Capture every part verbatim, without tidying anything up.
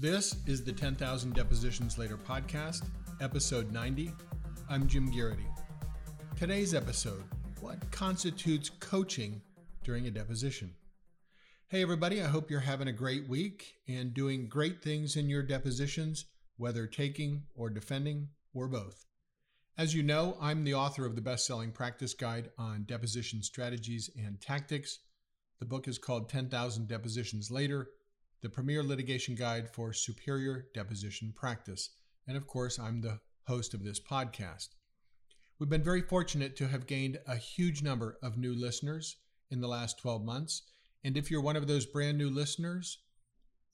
This is the ten thousand Depositions Later podcast, episode ninety. I'm Jim Garrity. Today's episode, what constitutes coaching during a deposition? Hey everybody, I hope you're having a great week and doing great things in your depositions, whether taking or defending or both. As you know, I'm the author of the best-selling practice guide on deposition strategies and tactics. The book is called ten thousand Depositions Later: The Premier Litigation Guide for Superior Deposition Practice. And of course, I'm the host of this podcast. We've been very fortunate to have gained a huge number of new listeners in the last twelve months. And if you're one of those brand new listeners,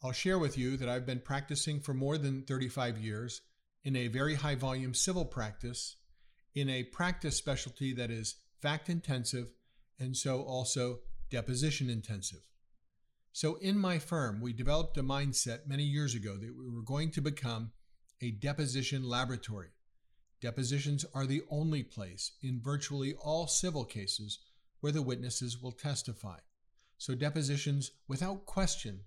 I'll share with you that I've been practicing for more than thirty-five years in a very high volume civil practice, in a practice specialty that is fact intensive and so also deposition intensive. So in my firm, we developed a mindset many years ago that we were going to become a deposition laboratory. Depositions are the only place in virtually all civil cases where the witnesses will testify. So depositions, without question,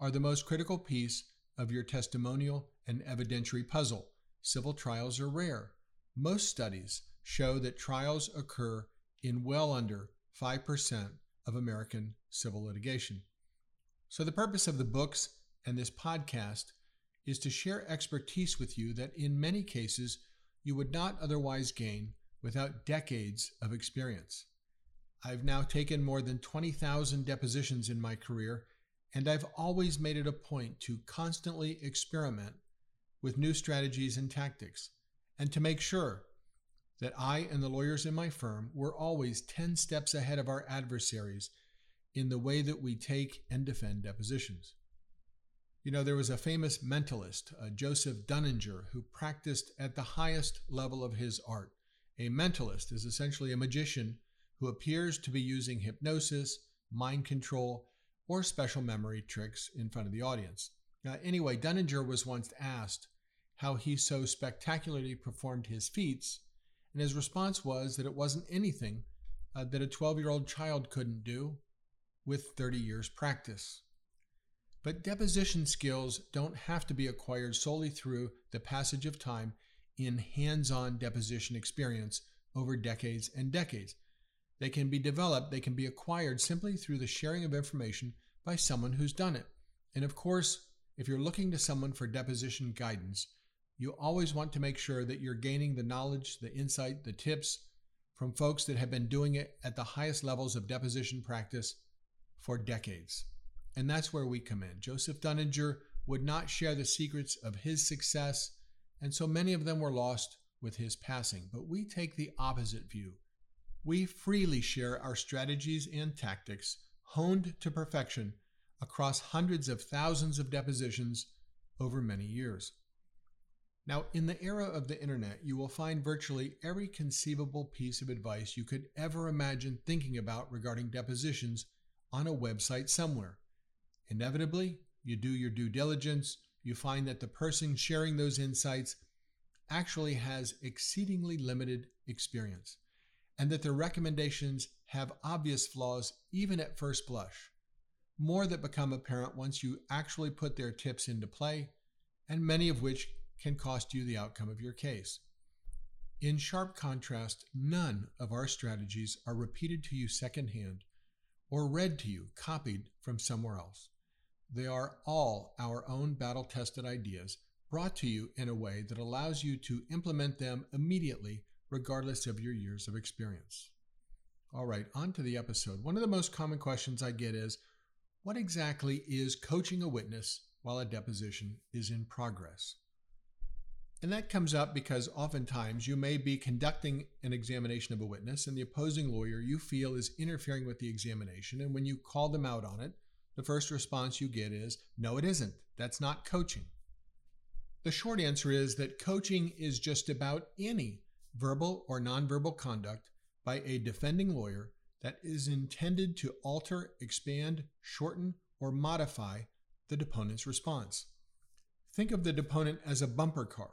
are the most critical piece of your testimonial and evidentiary puzzle. Civil trials are rare. Most studies show that trials occur in well under five percent of American civil litigation. So the purpose of the books and this podcast is to share expertise with you that in many cases you would not otherwise gain without decades of experience. I've now taken more than twenty thousand depositions in my career, and I've always made it a point to constantly experiment with new strategies and tactics, and to make sure that I and the lawyers in my firm were always ten steps ahead of our adversaries in the way that we take and defend depositions. You know, there was a famous mentalist, uh, Joseph Dunninger, who practiced at the highest level of his art. A mentalist is essentially a magician who appears to be using hypnosis, mind control, or special memory tricks in front of the audience. Now, anyway, Dunninger was once asked how he so spectacularly performed his feats, and his response was that it wasn't anything uh, that a twelve-year-old child couldn't do with thirty years practice. But deposition skills don't have to be acquired solely through the passage of time in hands-on deposition experience over decades and decades. They can be developed, they can be acquired simply through the sharing of information by someone who's done it. And of course, if you're looking to someone for deposition guidance, you always want to make sure that you're gaining the knowledge, the insight, the tips from folks that have been doing it at the highest levels of deposition practice for decades. And that's where we come in. Joseph Dunninger would not share the secrets of his success, and so many of them were lost with his passing. But we take the opposite view. We freely share our strategies and tactics, honed to perfection, across hundreds of thousands of depositions over many years. Now, in the era of the internet, you will find virtually every conceivable piece of advice you could ever imagine thinking about regarding depositions on a website somewhere. Inevitably, you do your due diligence, you find that the person sharing those insights actually has exceedingly limited experience, and that their recommendations have obvious flaws even at first blush, more that become apparent once you actually put their tips into play, and many of which can cost you the outcome of your case. In sharp contrast, none of our strategies are repeated to you secondhand or read to you, copied from somewhere else. They are all our own battle-tested ideas, brought to you in a way that allows you to implement them immediately, regardless of your years of experience. All right, on to the episode. One of the most common questions I get is, what exactly is coaching a witness while a deposition is in progress? And that comes up because oftentimes you may be conducting an examination of a witness and the opposing lawyer you feel is interfering with the examination. And when you call them out on it, the first response you get is, no, it isn't. That's not coaching. The short answer is that coaching is just about any verbal or nonverbal conduct by a defending lawyer that is intended to alter, expand, shorten, or modify the deponent's response. Think of the deponent as a bumper car.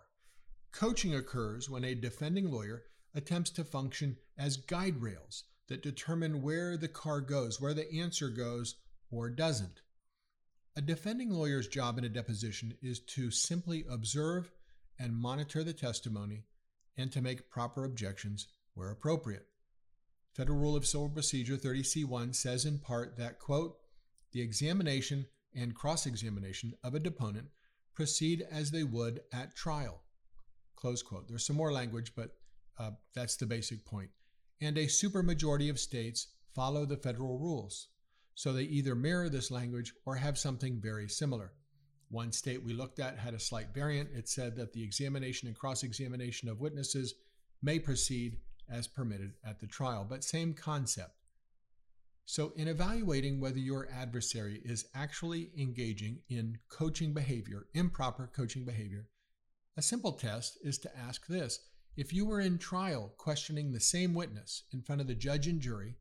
Coaching occurs when a defending lawyer attempts to function as guide rails that determine where the car goes, where the answer goes or doesn't. A defending lawyer's job in a deposition is to simply observe and monitor the testimony and to make proper objections where appropriate. Federal Rule of Civil Procedure thirty C one says in part that, quote, the examination and cross-examination of a deponent proceed as they would at trial, close quote. There's some more language, but uh, that's the basic point. And a supermajority of states follow the federal rules, so they either mirror this language or have something very similar. One state we looked at had a slight variant. It said that the examination and cross-examination of witnesses may proceed as permitted at the trial, but same concept. So in evaluating whether your adversary is actually engaging in coaching behavior, improper coaching behavior, a simple test is to ask this. If you were in trial questioning the same witness in front of the judge and jury,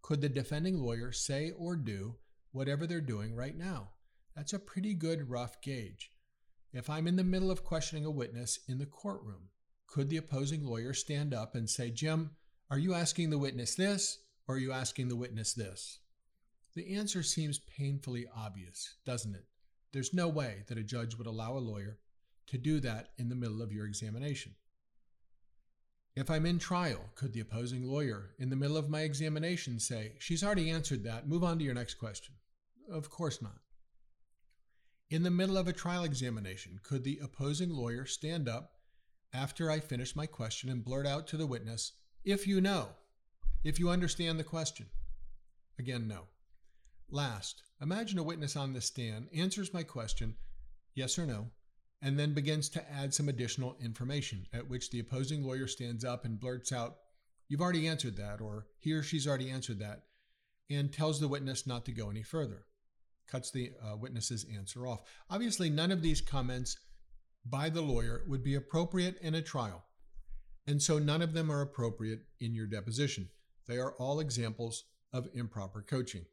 could the defending lawyer say or do whatever they're doing right now? That's a pretty good rough gauge. If I'm in the middle of questioning a witness in the courtroom, could the opposing lawyer stand up and say, Jim, are you asking the witness this, or are you asking the witness this? The answer seems painfully obvious, doesn't it? There's no way that a judge would allow a lawyer to do that in the middle of your examination. If I'm in trial, could the opposing lawyer in the middle of my examination say, she's already answered that, move on to your next question? Of course not. In the middle of a trial examination, could the opposing lawyer stand up after I finish my question and blurt out to the witness, if you know, if you understand the question? Again, no. Last, imagine a witness on the stand answers my question, yes or no, and then begins to add some additional information, at which the opposing lawyer stands up and blurts out, you've already answered that, or he or she's already answered that, and tells the witness not to go any further, cuts the uh, witness's answer off. Obviously, none of these comments by the lawyer would be appropriate in a trial, and so none of them are appropriate in your deposition. They are all examples of improper coaching.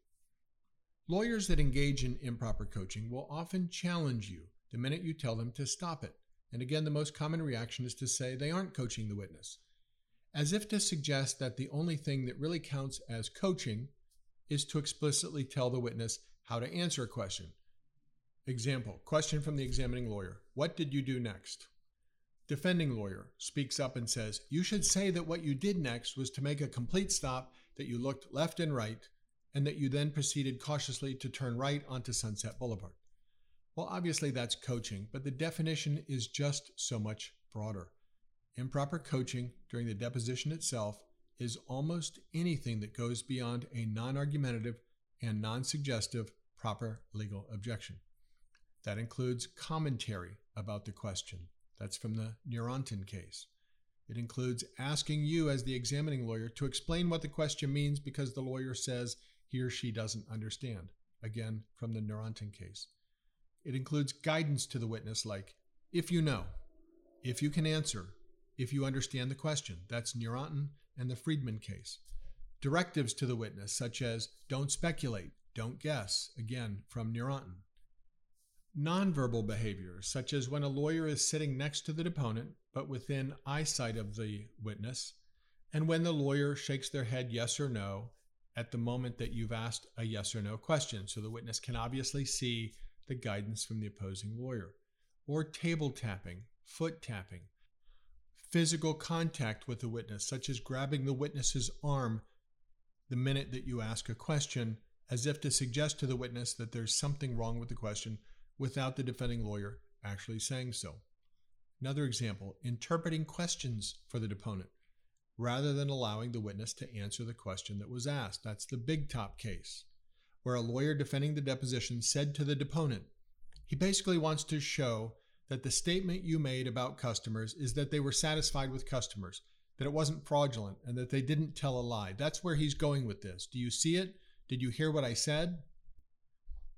Lawyers that engage in improper coaching will often challenge you the minute you tell them to stop it. And again, the most common reaction is to say they aren't coaching the witness, as if to suggest that the only thing that really counts as coaching is to explicitly tell the witness how to answer a question. Example, question from the examining lawyer. What did you do next? Defending lawyer speaks up and says, you should say that what you did next was to make a complete stop, that you looked left and right, and that you then proceeded cautiously to turn right onto Sunset Boulevard. Well, obviously that's coaching, but the definition is just so much broader. Improper coaching during the deposition itself is almost anything that goes beyond a non-argumentative and non-suggestive proper legal objection. That includes commentary about the question. That's from the Neurontin case. It includes asking you as the examining lawyer to explain what the question means because the lawyer says he or she doesn't understand. Again, from the Neurontin case. It includes guidance to the witness like, if you know, if you can answer, if you understand the question. That's Neurontin and the Friedman case. Directives to the witness such as, don't speculate, don't guess. Again, from Neurontin. Nonverbal behavior, such as when a lawyer is sitting next to the deponent, but within eyesight of the witness, and when the lawyer shakes their head yes or no at the moment that you've asked a yes or no question, so the witness can obviously see the guidance from the opposing lawyer. Or table tapping, foot tapping, physical contact with the witness, such as grabbing the witness's arm the minute that you ask a question, as if to suggest to the witness that there's something wrong with the question, without the defending lawyer actually saying so. Another example, interpreting questions for the deponent, rather than allowing the witness to answer the question that was asked. That's the Big Top case, where a lawyer defending the deposition said to the deponent, he basically wants to show that the statement you made about customers is that they were satisfied with customers, that it wasn't fraudulent, and that they didn't tell a lie. That's where he's going with this. Do you see it? Did you hear what I said?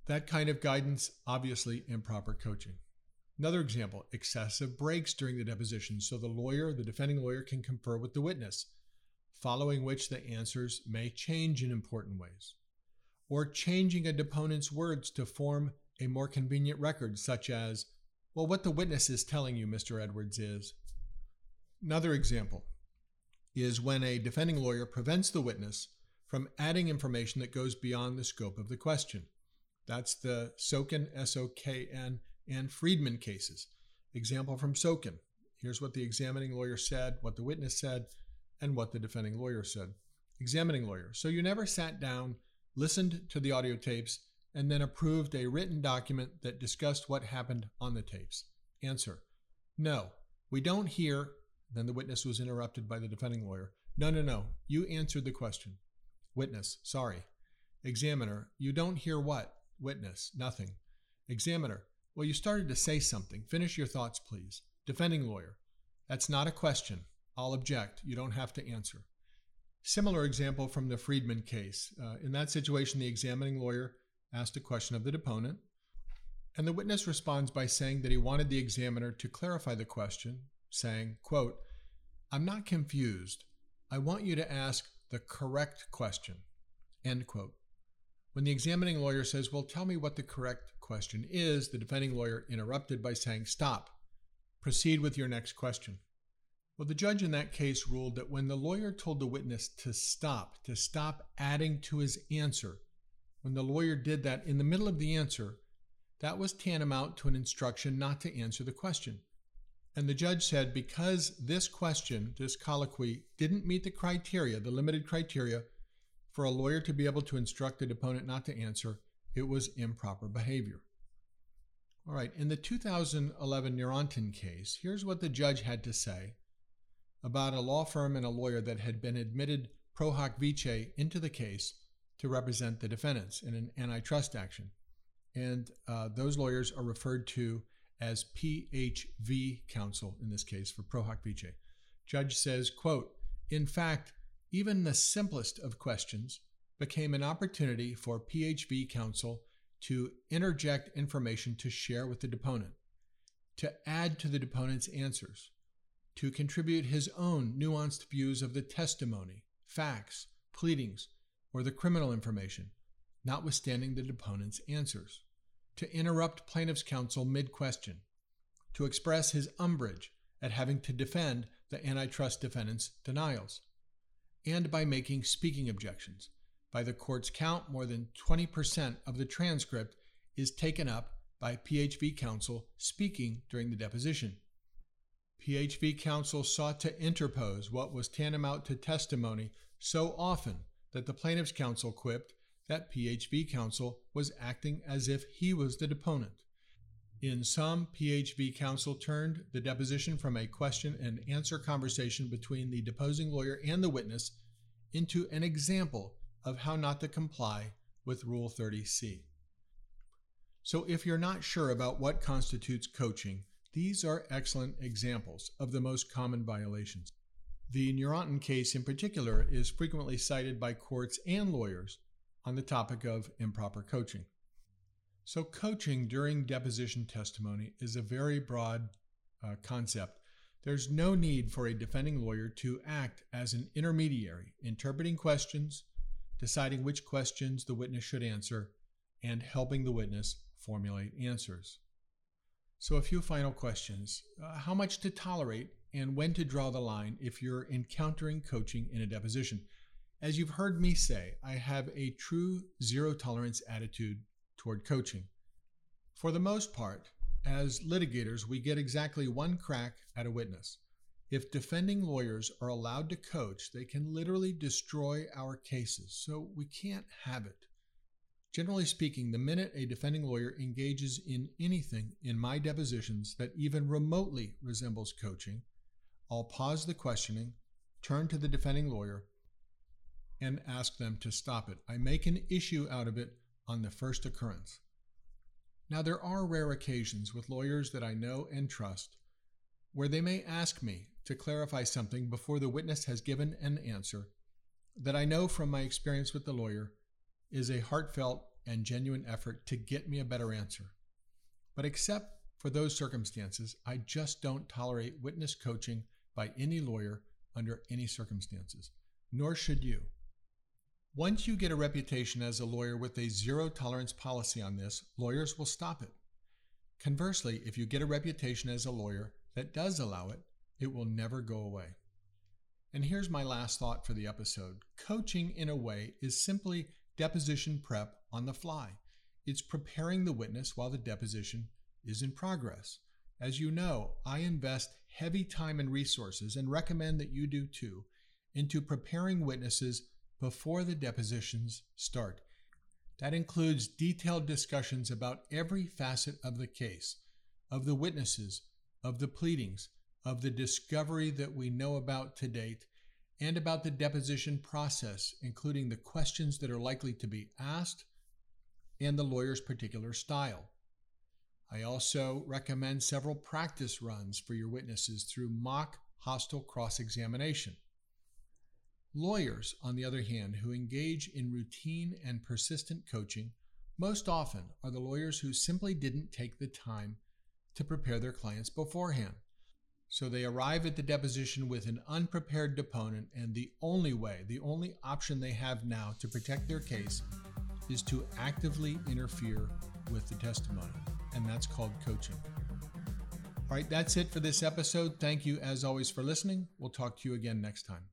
That kind of guidance, obviously improper coaching. Another example, excessive breaks during the deposition so the lawyer, the defending lawyer, can confer with the witness, following which the answers may change in important ways. Or changing a deponent's words to form a more convenient record, such as, well, what the witness is telling you, Mister Edwards, is. Another example is when a defending lawyer prevents the witness from adding information that goes beyond the scope of the question. That's the Soken, S O K N, and Friedman cases. Example from Soken. Here's what the examining lawyer said, what the witness said, and what the defending lawyer said. Examining lawyer. So you never sat down, listened to the audio tapes, and then approved a written document that discussed what happened on the tapes. Answer. No, we don't hear. Then the witness was interrupted by the defending lawyer. No, no, no. You answered the question. Witness. Sorry. Examiner. You don't hear what? Witness. Nothing. Examiner. Well, you started to say something. Finish your thoughts, please. Defending lawyer. That's not a question. I'll object. You don't have to answer. Similar example from the Friedman case. Uh, in that situation, the examining lawyer asked a question of the deponent, and the witness responds by saying that he wanted the examiner to clarify the question, saying, quote, I'm not confused. I want you to ask the correct question, end quote. When the examining lawyer says, well, tell me what the correct question is, the defending lawyer interrupted by saying, stop, proceed with your next question. Well, the judge in that case ruled that when the lawyer told the witness to stop, to stop adding to his answer, when the lawyer did that in the middle of the answer, that was tantamount to an instruction not to answer the question. And the judge said, because this question, this colloquy, didn't meet the criteria, the limited criteria, for a lawyer to be able to instruct the deponent not to answer, it was improper behavior. All right, in the two thousand eleven Neurontin case, here's what the judge had to say about a law firm and a lawyer that had been admitted pro hac vice into the case to represent the defendants in an antitrust action. And uh, those lawyers are referred to as P H V counsel in this case for pro hac vice. Judge says, quote, in fact, even the simplest of questions became an opportunity for P H V counsel to interject information to share with the deponent, to add to the deponent's answers, to contribute his own nuanced views of the testimony, facts, pleadings, or the criminal information, notwithstanding the deponent's answers, to interrupt plaintiff's counsel mid-question, to express his umbrage at having to defend the antitrust defendant's denials, and by making speaking objections. By the court's count, more than twenty percent of the transcript is taken up by P H V counsel speaking during the deposition. P H V counsel sought to interpose what was tantamount to testimony so often that the plaintiff's counsel quipped that P H V counsel was acting as if he was the deponent. In sum, P H V counsel turned the deposition from a question and answer conversation between the deposing lawyer and the witness into an example of how not to comply with Rule thirty C. So if you're not sure about what constitutes coaching, these are excellent examples of the most common violations. The Neurontin case in particular is frequently cited by courts and lawyers on the topic of improper coaching. So coaching during deposition testimony is a very broad uh, concept. There's no need for a defending lawyer to act as an intermediary, interpreting questions, deciding which questions the witness should answer, and helping the witness formulate answers. So a few final questions. Uh, how much to tolerate and when to draw the line if you're encountering coaching in a deposition? As you've heard me say, I have a true zero-tolerance attitude toward coaching. For the most part, as litigators, we get exactly one crack at a witness. If defending lawyers are allowed to coach, they can literally destroy our cases, so we can't have it. Generally speaking, the minute a defending lawyer engages in anything in my depositions that even remotely resembles coaching, I'll pause the questioning, turn to the defending lawyer, and ask them to stop it. I make an issue out of it on the first occurrence. Now, there are rare occasions with lawyers that I know and trust where they may ask me to clarify something before the witness has given an answer that I know from my experience with the lawyer is a heartfelt and genuine effort to get me a better answer. But except for those circumstances, I just don't tolerate witness coaching by any lawyer under any circumstances, nor should you. Once you get a reputation as a lawyer with a zero-tolerance policy on this, lawyers will stop it. Conversely, if you get a reputation as a lawyer that does allow it, it will never go away. And here's my last thought for the episode. Coaching, in a way, is simply deposition prep on the fly. It's preparing the witness while the deposition is in progress. As you know, I invest heavy time and resources, and recommend that you do too, into preparing witnesses before the depositions start. That includes detailed discussions about every facet of the case, of the witnesses, of the pleadings, of the discovery that we know about to date, and about the deposition process, including the questions that are likely to be asked and the lawyer's particular style. I also recommend several practice runs for your witnesses through mock hostile cross-examination. Lawyers, on the other hand, who engage in routine and persistent coaching, most often are the lawyers who simply didn't take the time to prepare their clients beforehand. So they arrive at the deposition with an unprepared deponent, and the only way, the only option they have now to protect their case is to actively interfere with the testimony. And that's called coaching. All right, that's it for this episode. Thank you, as always, for listening. We'll talk to you again next time.